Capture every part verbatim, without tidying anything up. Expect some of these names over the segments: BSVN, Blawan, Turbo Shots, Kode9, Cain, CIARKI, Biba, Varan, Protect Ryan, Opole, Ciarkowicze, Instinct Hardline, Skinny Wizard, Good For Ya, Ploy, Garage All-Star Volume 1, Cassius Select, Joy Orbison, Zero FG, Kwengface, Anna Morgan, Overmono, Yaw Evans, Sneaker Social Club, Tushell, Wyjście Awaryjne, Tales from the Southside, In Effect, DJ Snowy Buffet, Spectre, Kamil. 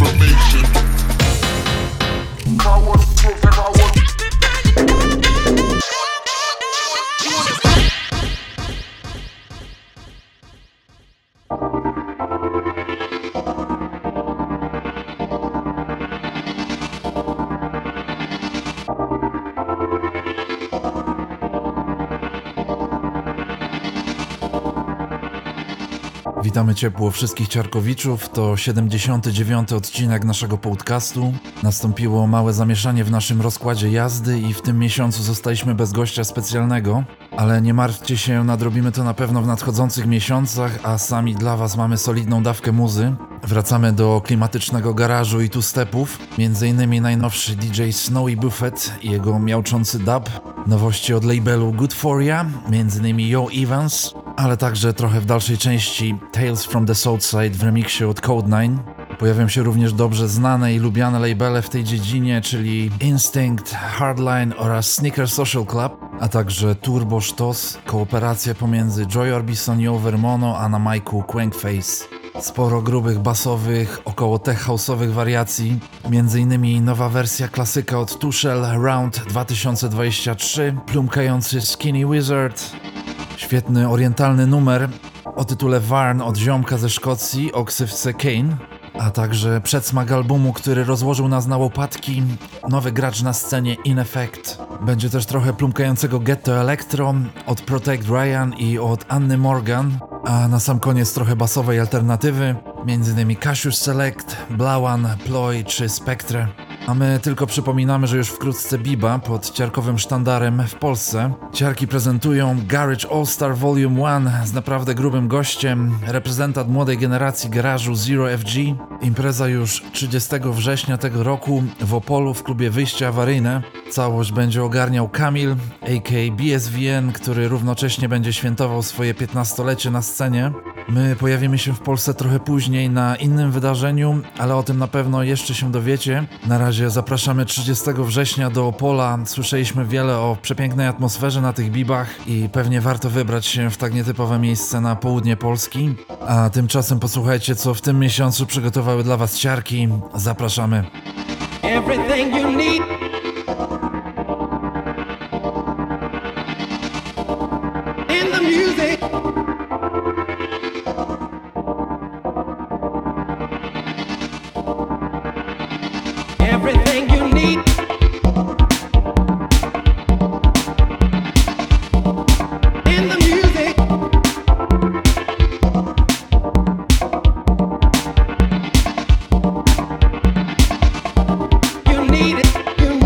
information. Power, power, power. Witamy ciepło wszystkich Ciarkowiczów, to siedemdziesiąty dziewiąty odcinek naszego podcastu. Nastąpiło małe zamieszanie w naszym rozkładzie jazdy i w tym miesiącu zostaliśmy bez gościa specjalnego. Ale nie martwcie się, nadrobimy to na pewno w nadchodzących miesiącach, a sami dla was mamy solidną dawkę muzy. Wracamy do klimatycznego garażu i two-stepów, między innymi najnowszy D J Snowy Buffet i jego miauczący dub, nowości od labelu Good For Ya, między innymi Yaw Evans, ale także trochę w dalszej części Tales from the Southside w remiksie od Kode nine. Pojawią się również dobrze znane i lubiane labele w tej dziedzinie, czyli Instinct Hardline oraz Sneaker Social Club, a także Turbo Shots, kooperacja pomiędzy Joy Orbison i Overmono, a na majku Kwengface. Sporo grubych, basowych, około tech house'owych wariacji, między innymi nowa wersja klasyka od Tushell, Round dwa tysiące dwadzieścia trzy, plumkający Skinny Wizard, świetny orientalny numer o tytule Varan od ziomka ze Szkocji o ksywce Cain, a także przedsmak albumu, który rozłożył nas na łopatki, nowy gracz na scenie In Effect. Będzie też trochę plumkającego Ghetto Electro od Protect Ryan i od Anny Morgan, a na sam koniec trochę basowej alternatywy, między innymi Cassius Select, Blawan, Ploy czy Spectre. A my tylko przypominamy, że już wkrótce Biba pod ciarkowym sztandarem w Polsce. Ciarki prezentują Garage All-Star Volume one z naprawdę grubym gościem, reprezentant młodej generacji garażu Zero F G. Impreza już trzydziestego września tego roku w Opolu w klubie Wyjście Awaryjne. Całość będzie ogarniał Kamil, a k a. B S V N, który równocześnie będzie świętował swoje piętnastolecie na scenie. My pojawimy się w Polsce trochę później na innym wydarzeniu, ale o tym na pewno jeszcze się dowiecie. Na razie zapraszamy trzydziestego września do Opola. Słyszeliśmy wiele o przepięknej atmosferze na tych bibach i pewnie warto wybrać się w tak nietypowe miejsce na południe Polski. A tymczasem posłuchajcie, co w tym miesiącu przygotowały dla was ciarki. Zapraszamy. Everything you need. You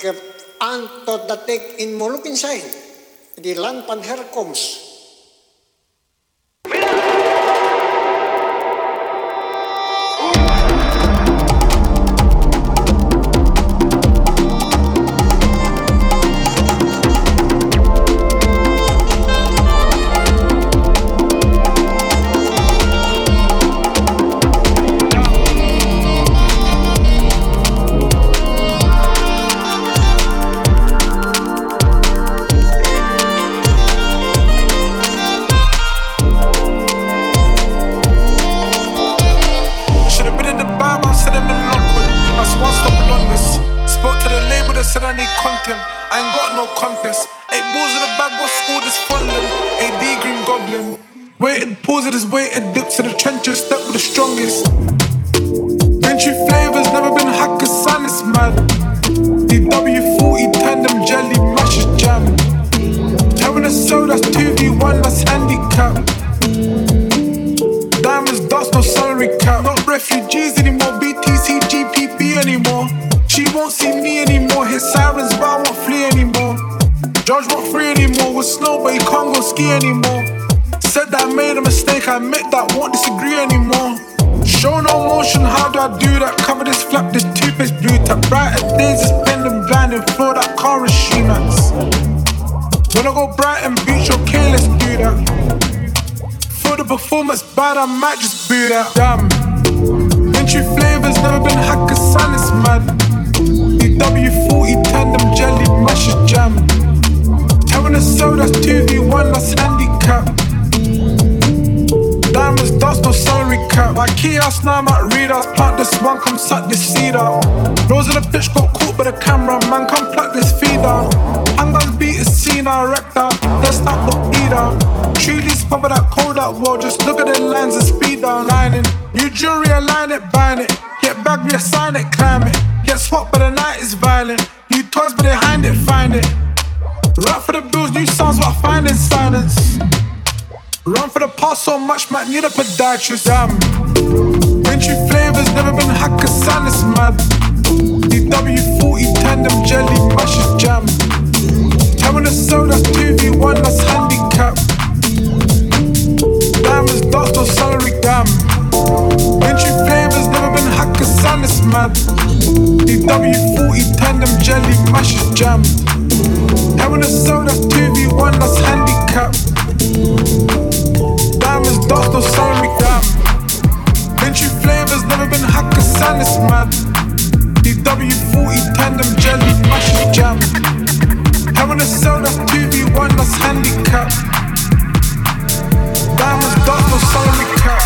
kept on to the take in Mulukinsay, the land pan hercoms. Damn, country flavors never been hacker sign, it's mad. D W forty tandem jelly mashes jam. Telling us so that's two v one, that's handicap. Diamonds, dots, no salary gam. Country flavors never been hacker sign, it's mad. D W forty tandem jelly mashes jam. Telling us so that's two v one, that's handicap. Diamonds, dots, no salary gam. Vinci flavors never been hacker sign, it's mad. D W forty tandem jelly mashes jam. Having a cell that's two v one, that's handicap. Diamonds, dots, no salary cap.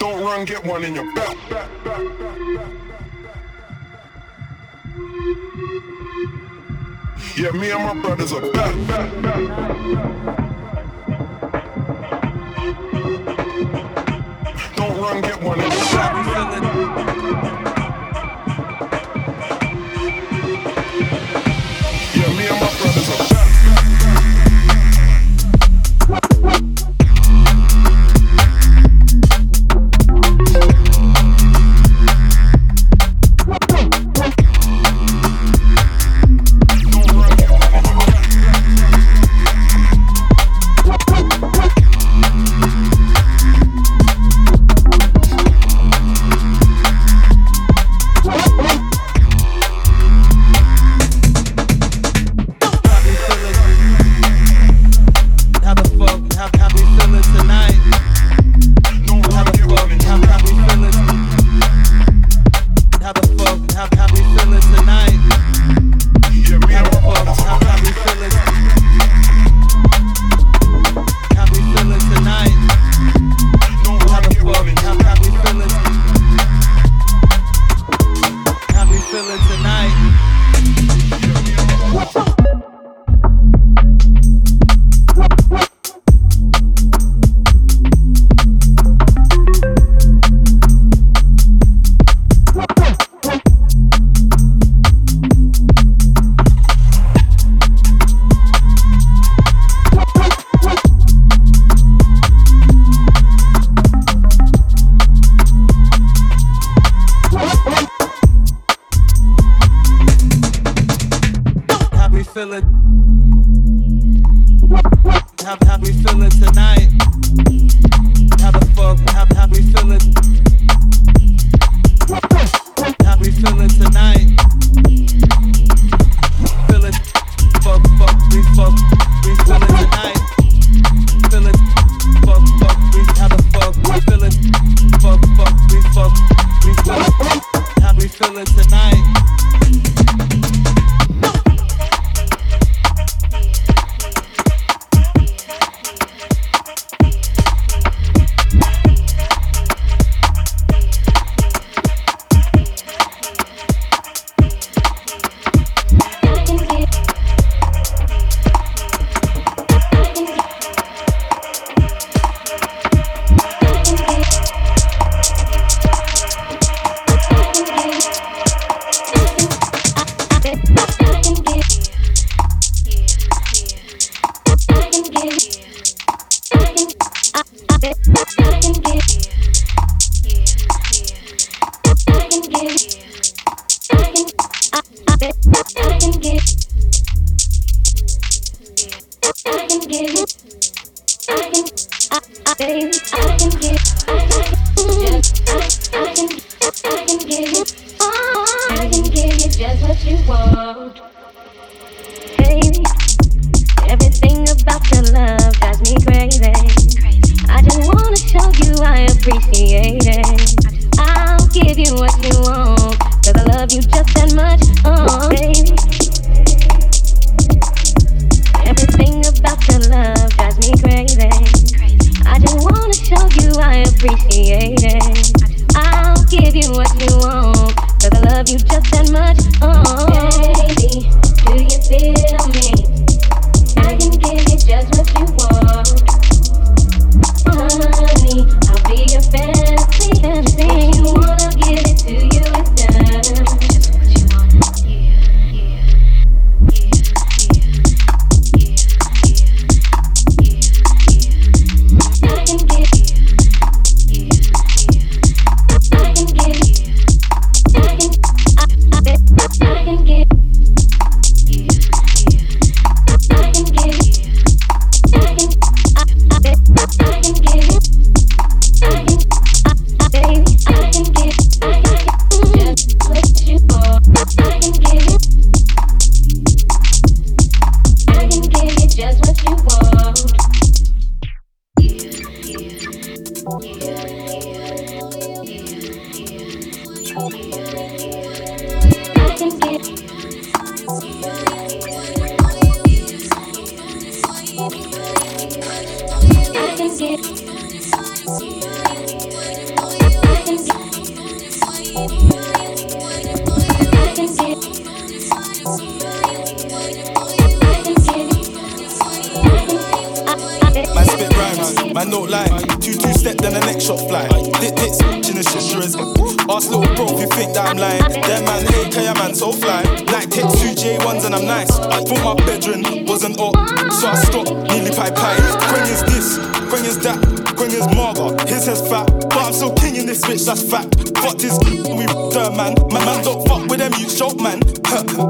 Don't run, get one in your belt. Yeah, me and my brothers are back, back, back. Don't run, get one in your belt. I can get vibes. Man don't lie, two two step then the next shot fly. Dick dick snitching and shit sure is. Ask little bro if you think that I'm lying. That man ain't K, man so fly. Like hits two J ones and I'm nice. I thought my bedroom wasn't up, so I stopped. Nearly pie pie. Queng is this, Queng is that, Queng is Marga. His head's fat, but I'm so king in this bitch. That's fact. Fuck this, we dirt man. My man don't fuck with them, you joke man.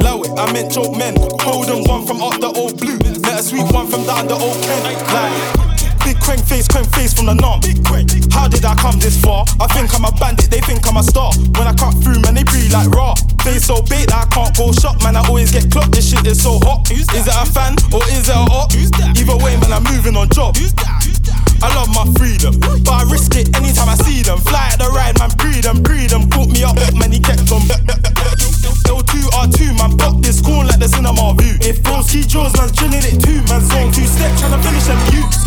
Low it, I meant joke men. Golden one from up the old blue. Let a sweet one from down the old Ken. Like big Kwengface, Kwengface from the norm. How did I come this far? I think I'm a bandit, they think I'm a star. When I cut through, man, they breathe like raw. They so bait that I can't go shop, man. I always get clocked, this shit is so hot. Is it a fan or is it a op? Either way, man, I'm moving on job. I love my freedom, but I risk it anytime I see them. Fly at the ride, man, breed them, breed them. Caught me up, man, he kept on. L two R two, man, pop this corn like the cinema view. If bros see jaws, man's drilling it too. Man, zone two step, tryna finish them youths.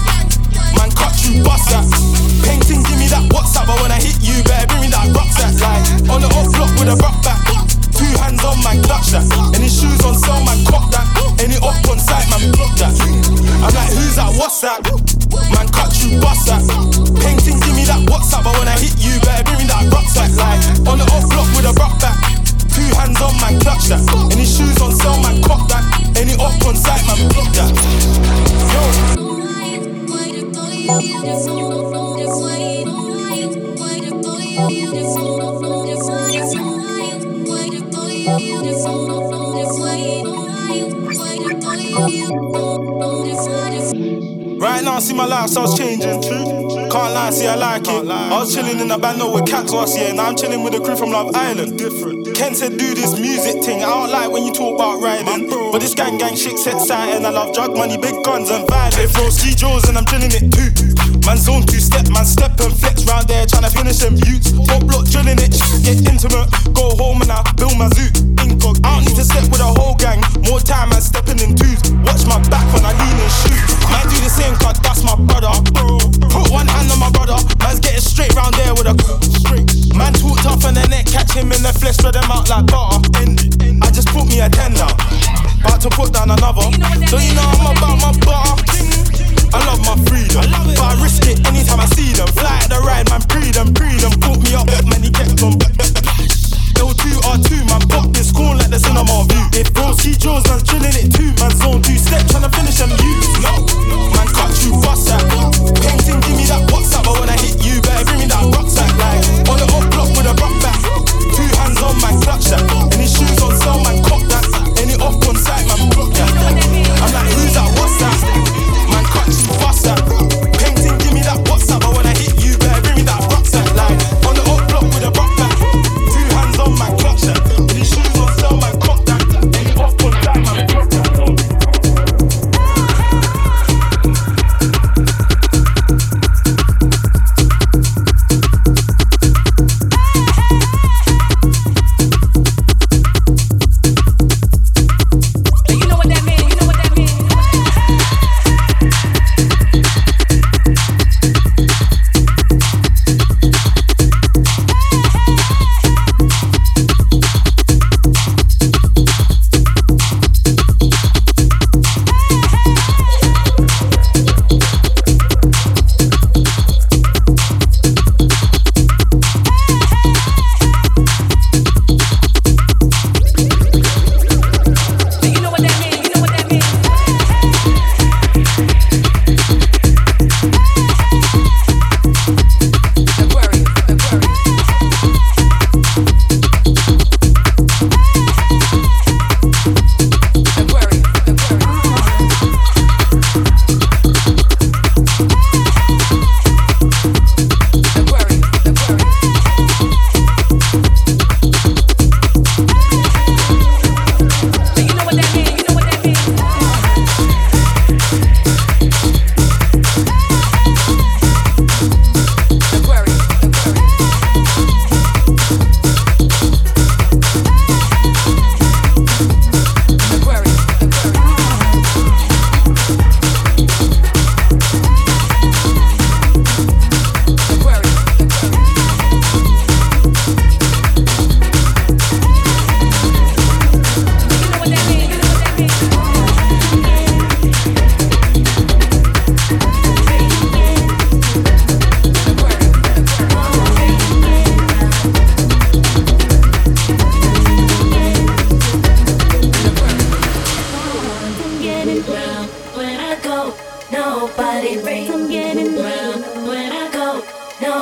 Man, cut you, bust that. Painting, give me that WhatsApp, but when I hit you, better bring me that rucksack. Like, on the off block with a rock back. Two hands on, man, clutch that. Any shoes on sale, man, cock that. Any up on sight, man, block that. I'm like, who's that, what's that? Man, cut you, bust that. Painting, give me that WhatsApp, but when I hit you, better bring me that rucksack. Like, on the off block with a rock back. Two hands on, man, clutch that. Any shoes on sale, man, cock that. Any up on sight, man, block that. Yo. Right now I see my lifestyle's changing. Can't lie, see I like it. I was chilling in the band no with cats last year. Now I'm chilling with a crew from Love Island. Ken said do this music thing. I don't like when you talk about riding, but this gang gang shit's exciting. I love drug money, big guns and vibes. They throw ski jaws and I'm chilling it too. Man zone two step, man step and flex round there, tryna finish them youths. Top block drilling it, get intimate. Go home and I build my zoo. Incog, I don't need to step with a whole gang. More time man stepping in twos. Watch my back when I lean and shoot. Man do the same cause that's my brother. Put one hand on my brother. Man's getting straight round there with a straight. Man talk tough on the neck, catch him in the flesh, spread him out like butter. I just put me a ten down, about to put down another. So you know I'm about my butter. I love my freedom, I love it, but I risk it anytime I see them. Fly at the ride, man, breed them, breed them. Caught me up, man, he kept on. L two R two, man, pop this corn like the cinema view. If bros see jaws, man's drilling it too. Man, zone two step, tryna finish them youths. No, man, cut you, bust that. Painting, give me that WhatsApp, but when I hit you, better bring me that rucksack. Like, on the off block with a rock back. Two hands on, man, clutch that. Any shoes on sale, man, cock that. Any off on site, man, block that. I'm like, who's that, what's that?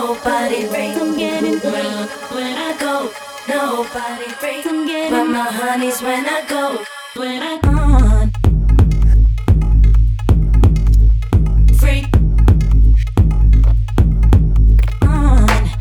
nobody breaks. I'm getting round when I go, nobody breaks. I'm getting but my honeys when I go, when I go. Free. Uh, I'm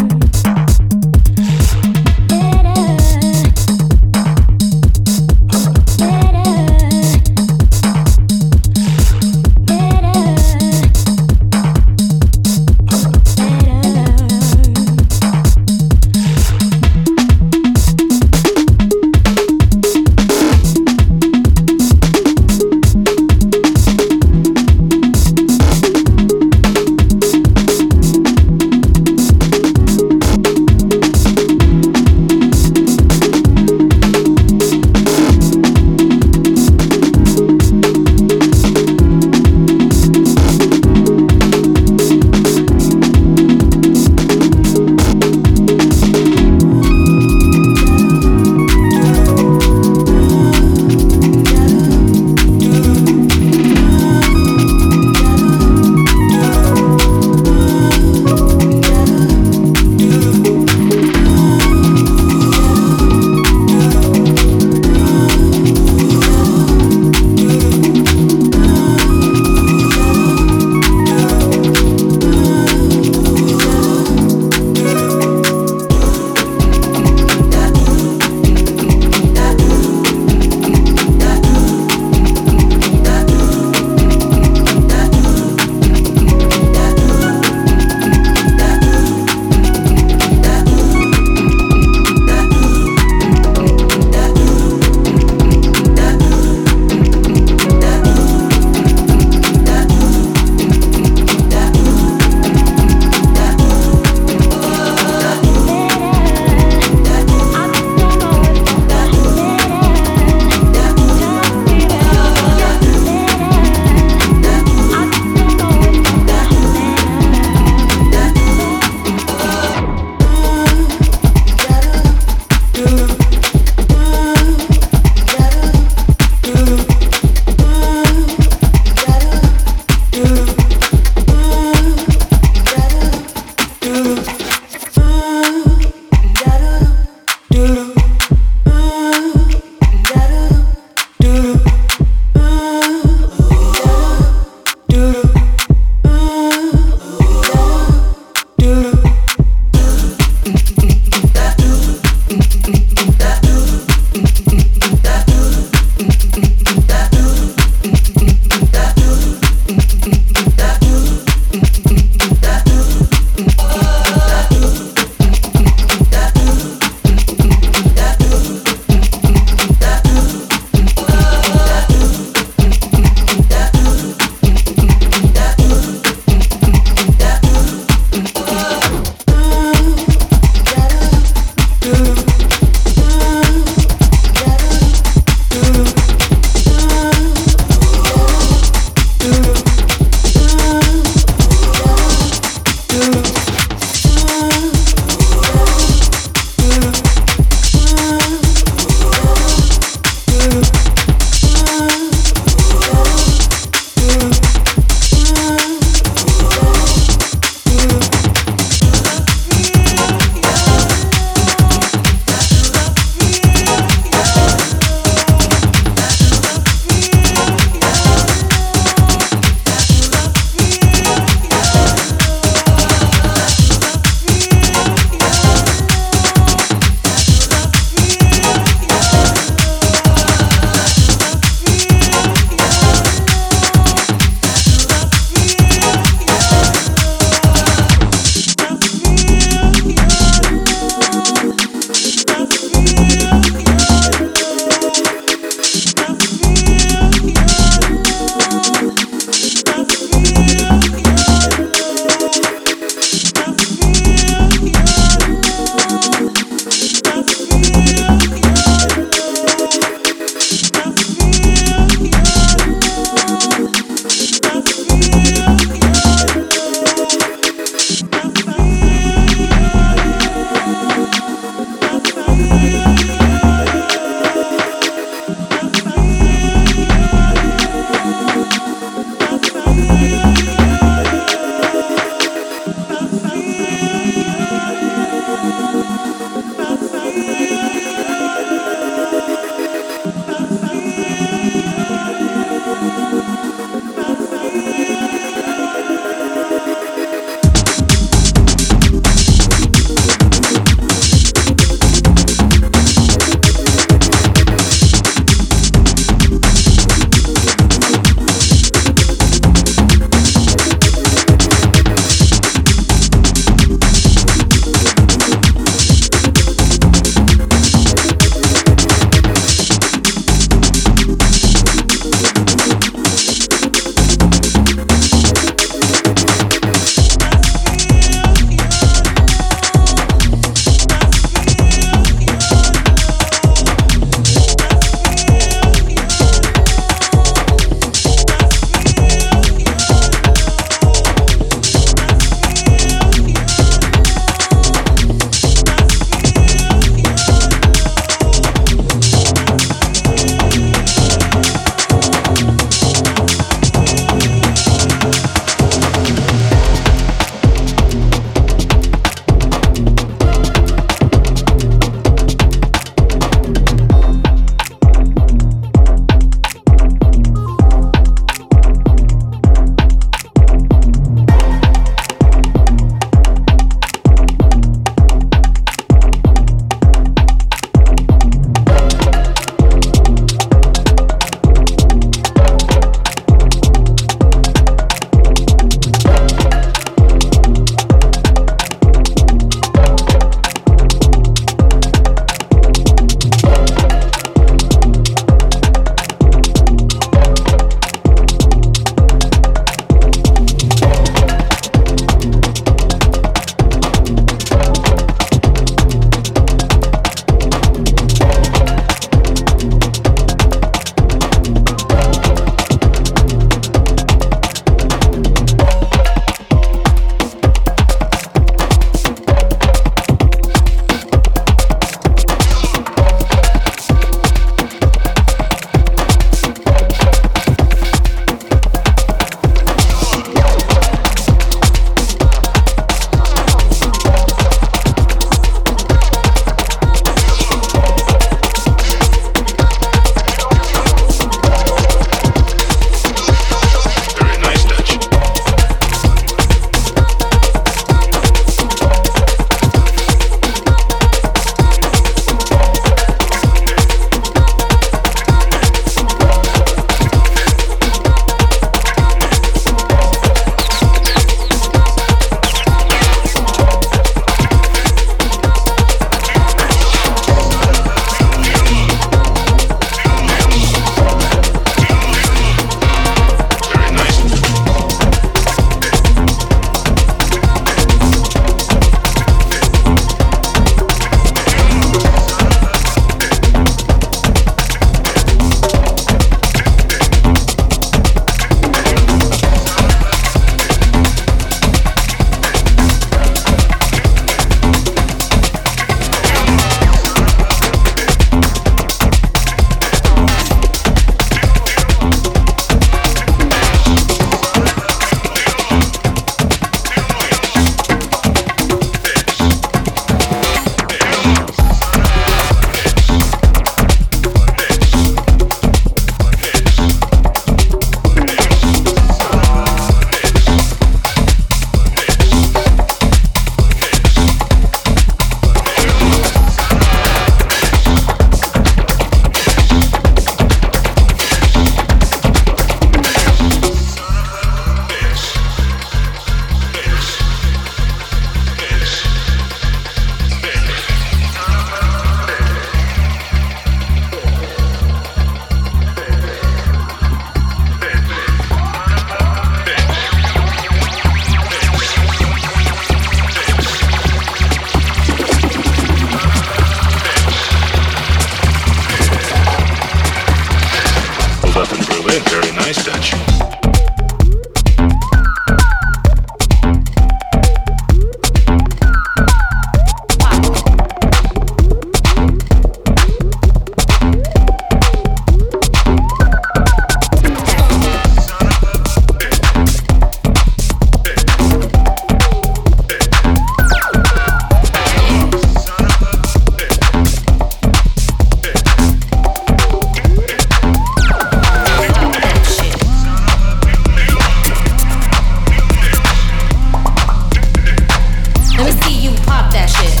pop that shit.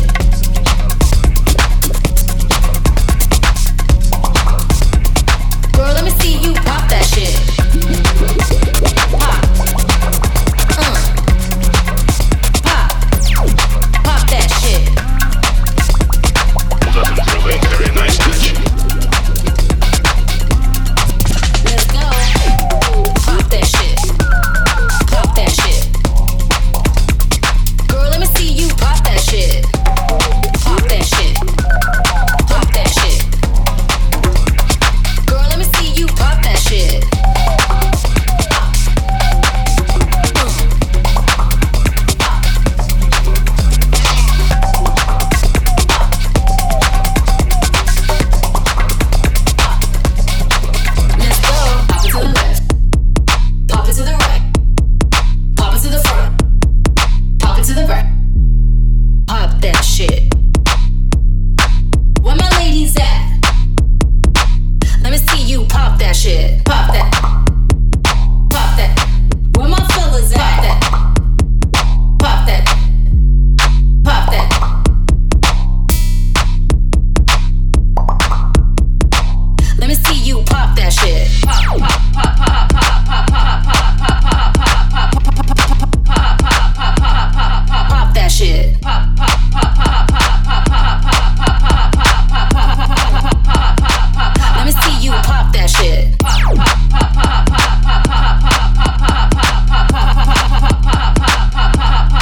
Girl, let me see you pop that shit. Pop. Uh. Pop. Pop that shit. That is really very nice touch. Let's go. Pop that shit. Pop that shit. Girl, let me see you pop that shit. Pop that shit. Pop that shit. Girl, let me see you pop that shit. Let's go. Pop it to the left. Pop it to the right. Pop it to the front. Pop it to the back. Pop that shit. Where my ladies at? Let me see you pop that shit. Pop that. Pop that. Where my fellas at? Pop that. Pop that. Pop that. Let me see you pop that shit. Pop, pop, pop, pop, pop, pop, pop, pop, pop, pop, pop, pop, pop, pop, pop, pop, pop, pop, pop, pop that shit. Pop, pop, pop, pop, pop, pop, pop, pop, pop, pop, pop, pop, pop, pop, pop, pop. Let me see you pop that shit. Pop, pop, pop, pop, pop, pop, pop, pop, pop, pop, pop, pop, pop, pop, pop.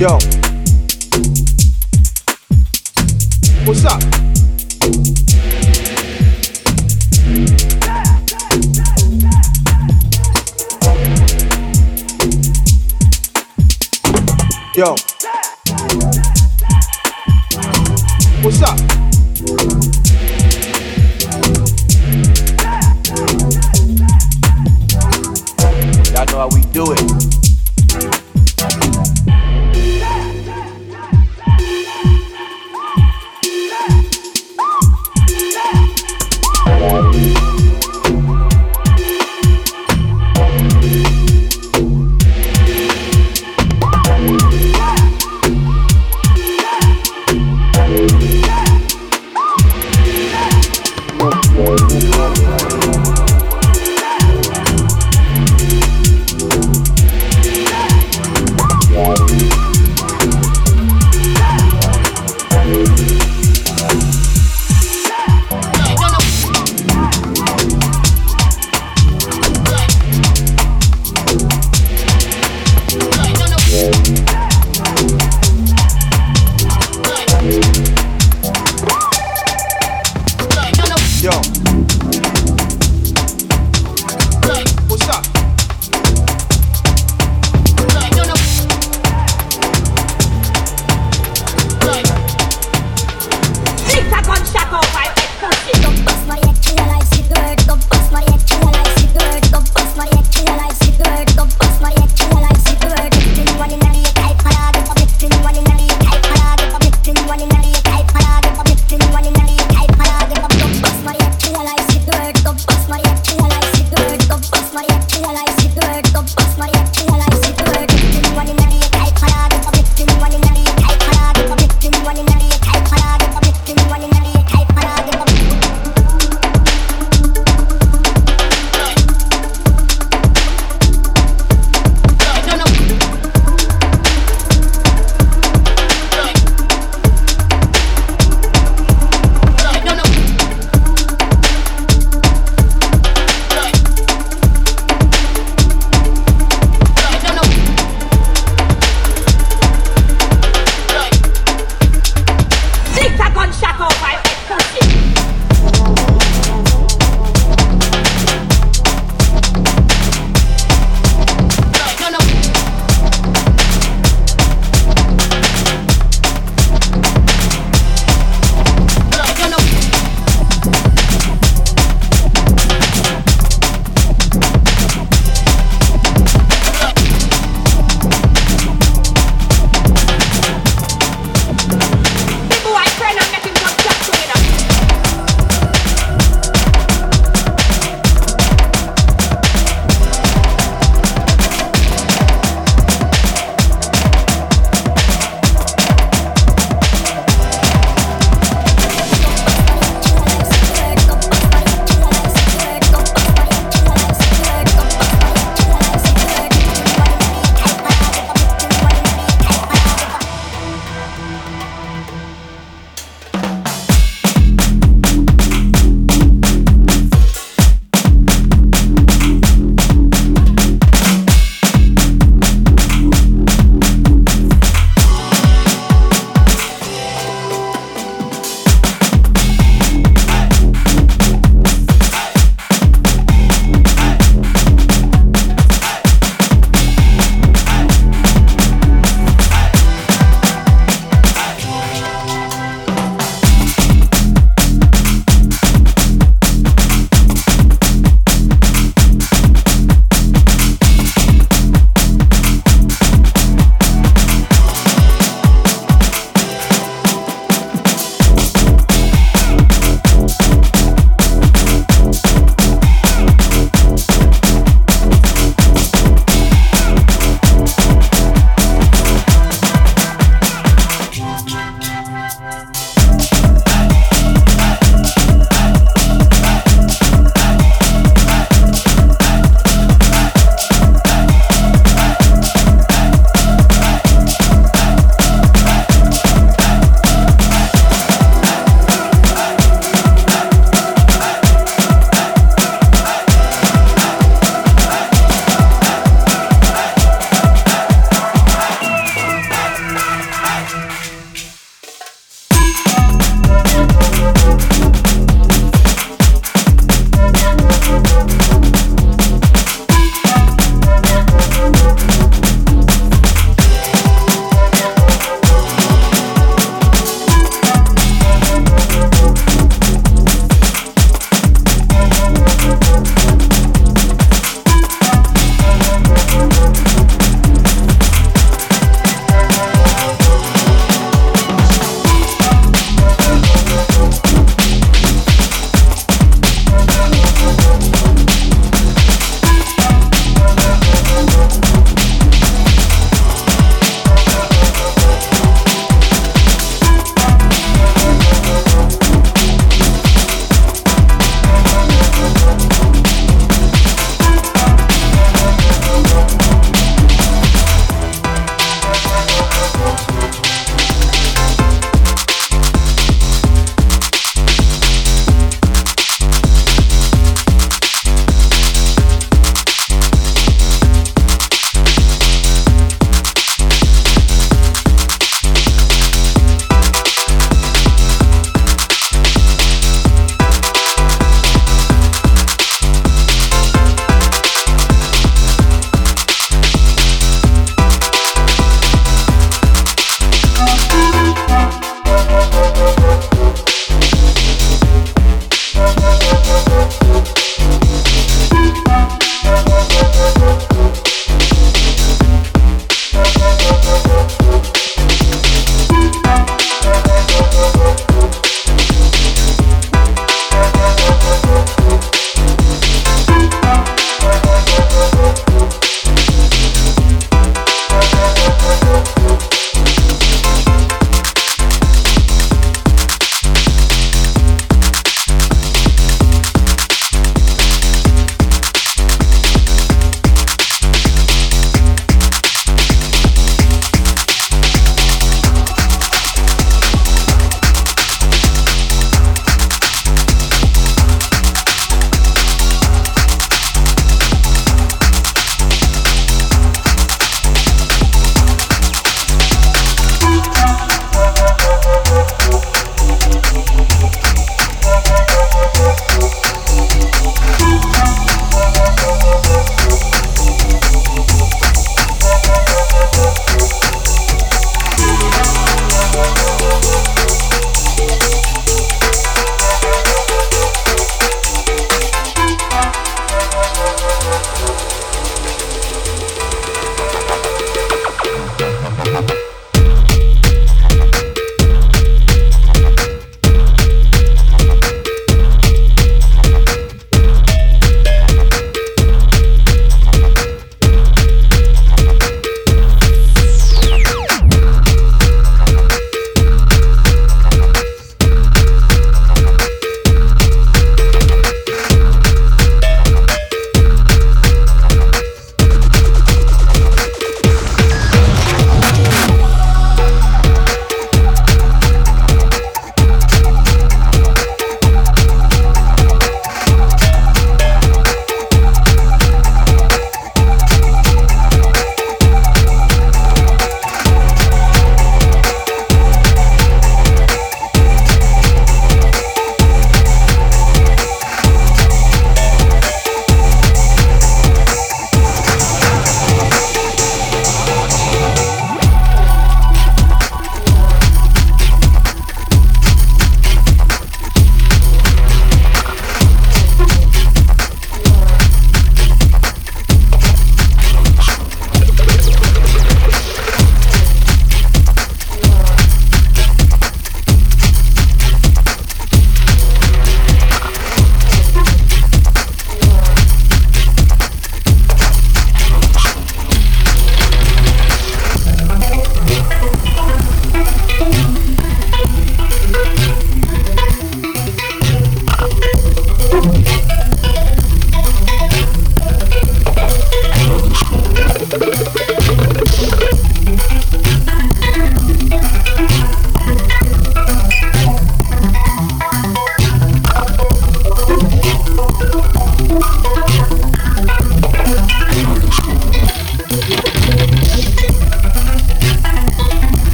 Yo. What's up? Yo. What's up? Y'all know how we do it.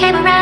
came around.